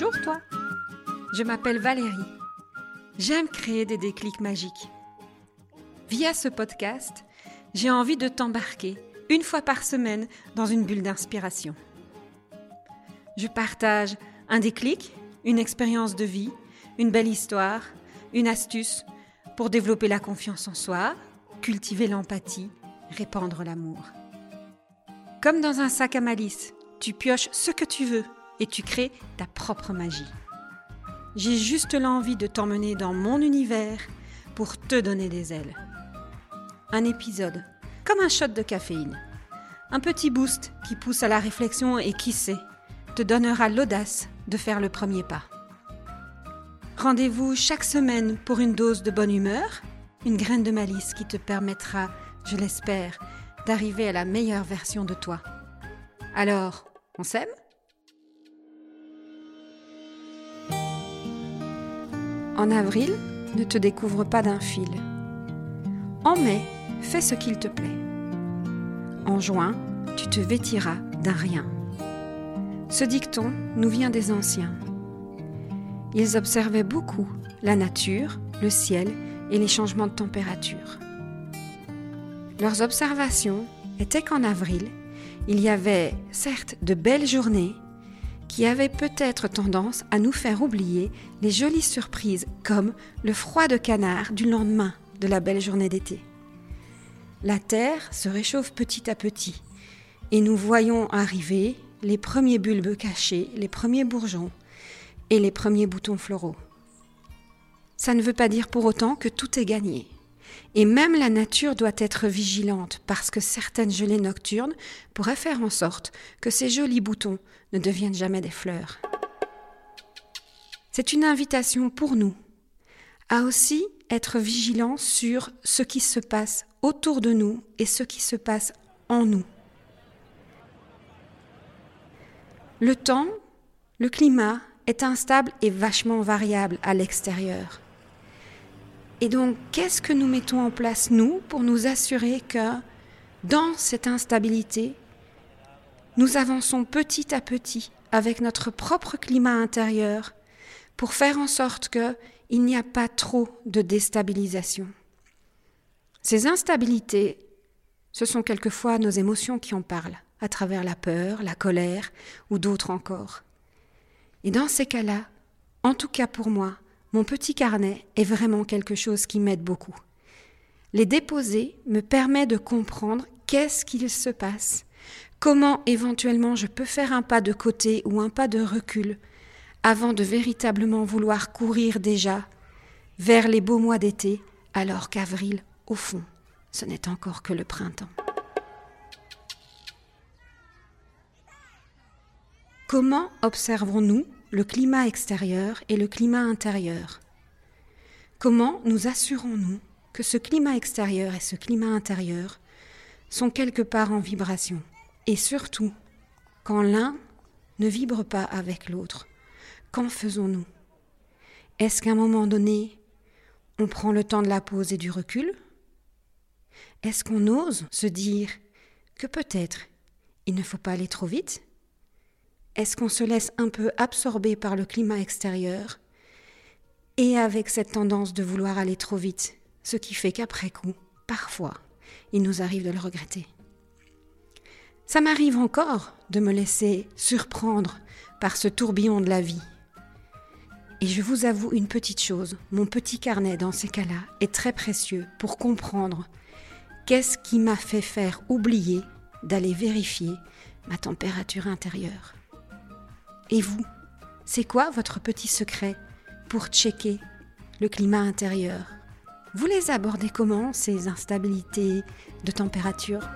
Bonjour toi, je m'appelle Valérie. J'aime créer des déclics magiques. Via ce podcast, j'ai envie de t'embarquer une fois par semaine dans une bulle d'inspiration. Je partage un déclic, une expérience de vie, une belle histoire, une astuce pour développer la confiance en soi, cultiver l'empathie, répandre l'amour. Comme dans un sac à malice, tu pioches ce que tu veux et tu crées ta propre magie. J'ai juste l'envie de t'emmener dans mon univers pour te donner des ailes. Un épisode, comme un shot de caféine. Un petit boost qui pousse à la réflexion et qui sait, te donnera l'audace de faire le premier pas. Rendez-vous chaque semaine pour une dose de bonne humeur, une graine de malice qui te permettra, je l'espère, d'arriver à la meilleure version de toi. Alors, on s'aime ? En avril, ne te découvre pas d'un fil. En mai, fais ce qu'il te plaît. En juin, tu te vêtiras d'un rien. Ce dicton nous vient des anciens. Ils observaient beaucoup la nature, le ciel et les changements de température. Leurs observations étaient qu'en avril, il y avait certes de belles journées qui avaient peut-être tendance à nous faire oublier les jolies surprises comme le froid de canard du lendemain de la belle journée d'été. La terre se réchauffe petit à petit et nous voyons arriver les premiers bulbes cachés, les premiers bourgeons et les premiers boutons floraux. Ça ne veut pas dire pour autant que tout est gagné. Et même la nature doit être vigilante parce que certaines gelées nocturnes pourraient faire en sorte que ces jolis boutons ne deviennent jamais des fleurs. C'est une invitation pour nous à aussi être vigilants sur ce qui se passe autour de nous et ce qui se passe en nous. Le temps, le climat est instable et vachement variable à l'extérieur. Et donc, qu'est-ce que nous mettons en place, nous, pour nous assurer que, dans cette instabilité, nous avançons petit à petit avec notre propre climat intérieur pour faire en sorte qu'il n'y a pas trop de déstabilisation. Ces instabilités, ce sont quelquefois nos émotions qui en parlent, à travers la peur, la colère ou d'autres encore. Et dans ces cas-là, en tout cas pour moi, mon petit carnet est vraiment quelque chose qui m'aide beaucoup. Les déposer me permet de comprendre qu'est-ce qu'il se passe, comment éventuellement je peux faire un pas de côté ou un pas de recul avant de véritablement vouloir courir déjà vers les beaux mois d'été, alors qu'avril, au fond, ce n'est encore que le printemps. Comment observons-nous le climat extérieur et le climat intérieur? Comment nous assurons-nous que ce climat extérieur et ce climat intérieur sont quelque part en vibration? Et surtout, quand l'un ne vibre pas avec l'autre, qu'en faisons-nous? Est-ce qu'à un moment donné, on prend le temps de la pause et du recul? Est-ce qu'on ose se dire que peut-être il ne faut pas aller trop vite? Est-ce qu'on se laisse un peu absorber par le climat extérieur et avec cette tendance de vouloir aller trop vite, ce qui fait qu'après coup, parfois, il nous arrive de le regretter. Ça m'arrive encore de me laisser surprendre par ce tourbillon de la vie. Et je vous avoue une petite chose, mon petit carnet dans ces cas-là est très précieux pour comprendre qu'est-ce qui m'a fait faire oublier d'aller vérifier ma température intérieure. Et vous, c'est quoi votre petit secret pour checker le climat intérieur ? Vous les abordez comment, ces instabilités de température ?